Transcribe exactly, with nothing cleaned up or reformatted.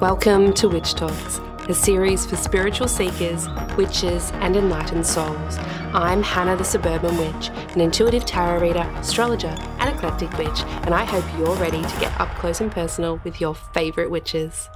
Welcome to Witch Talks, a series for spiritual seekers, witches, and enlightened souls. I'm Hannah the Suburban Witch, an intuitive tarot reader, astrologer, and eclectic witch, and I hope you're ready to get up close and personal with your favourite witches.